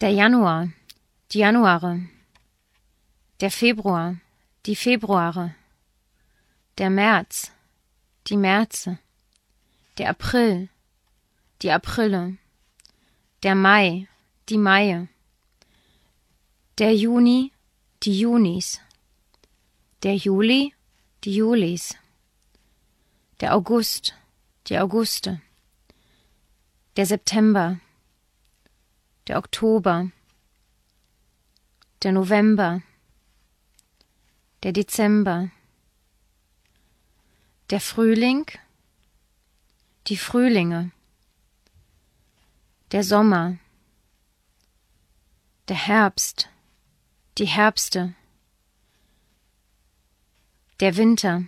Der Januar, die Januare, der Februar, die Februare, der März, die Märze, der April, die Aprile, der Mai, die Maie, der Juni, die Junis, der Juli, die Julis, der August, die Auguste, der September, der Oktober, der November, der Dezember, der Frühling, die Frühlinge, der Sommer, der Herbst, die Herbste, der Winter.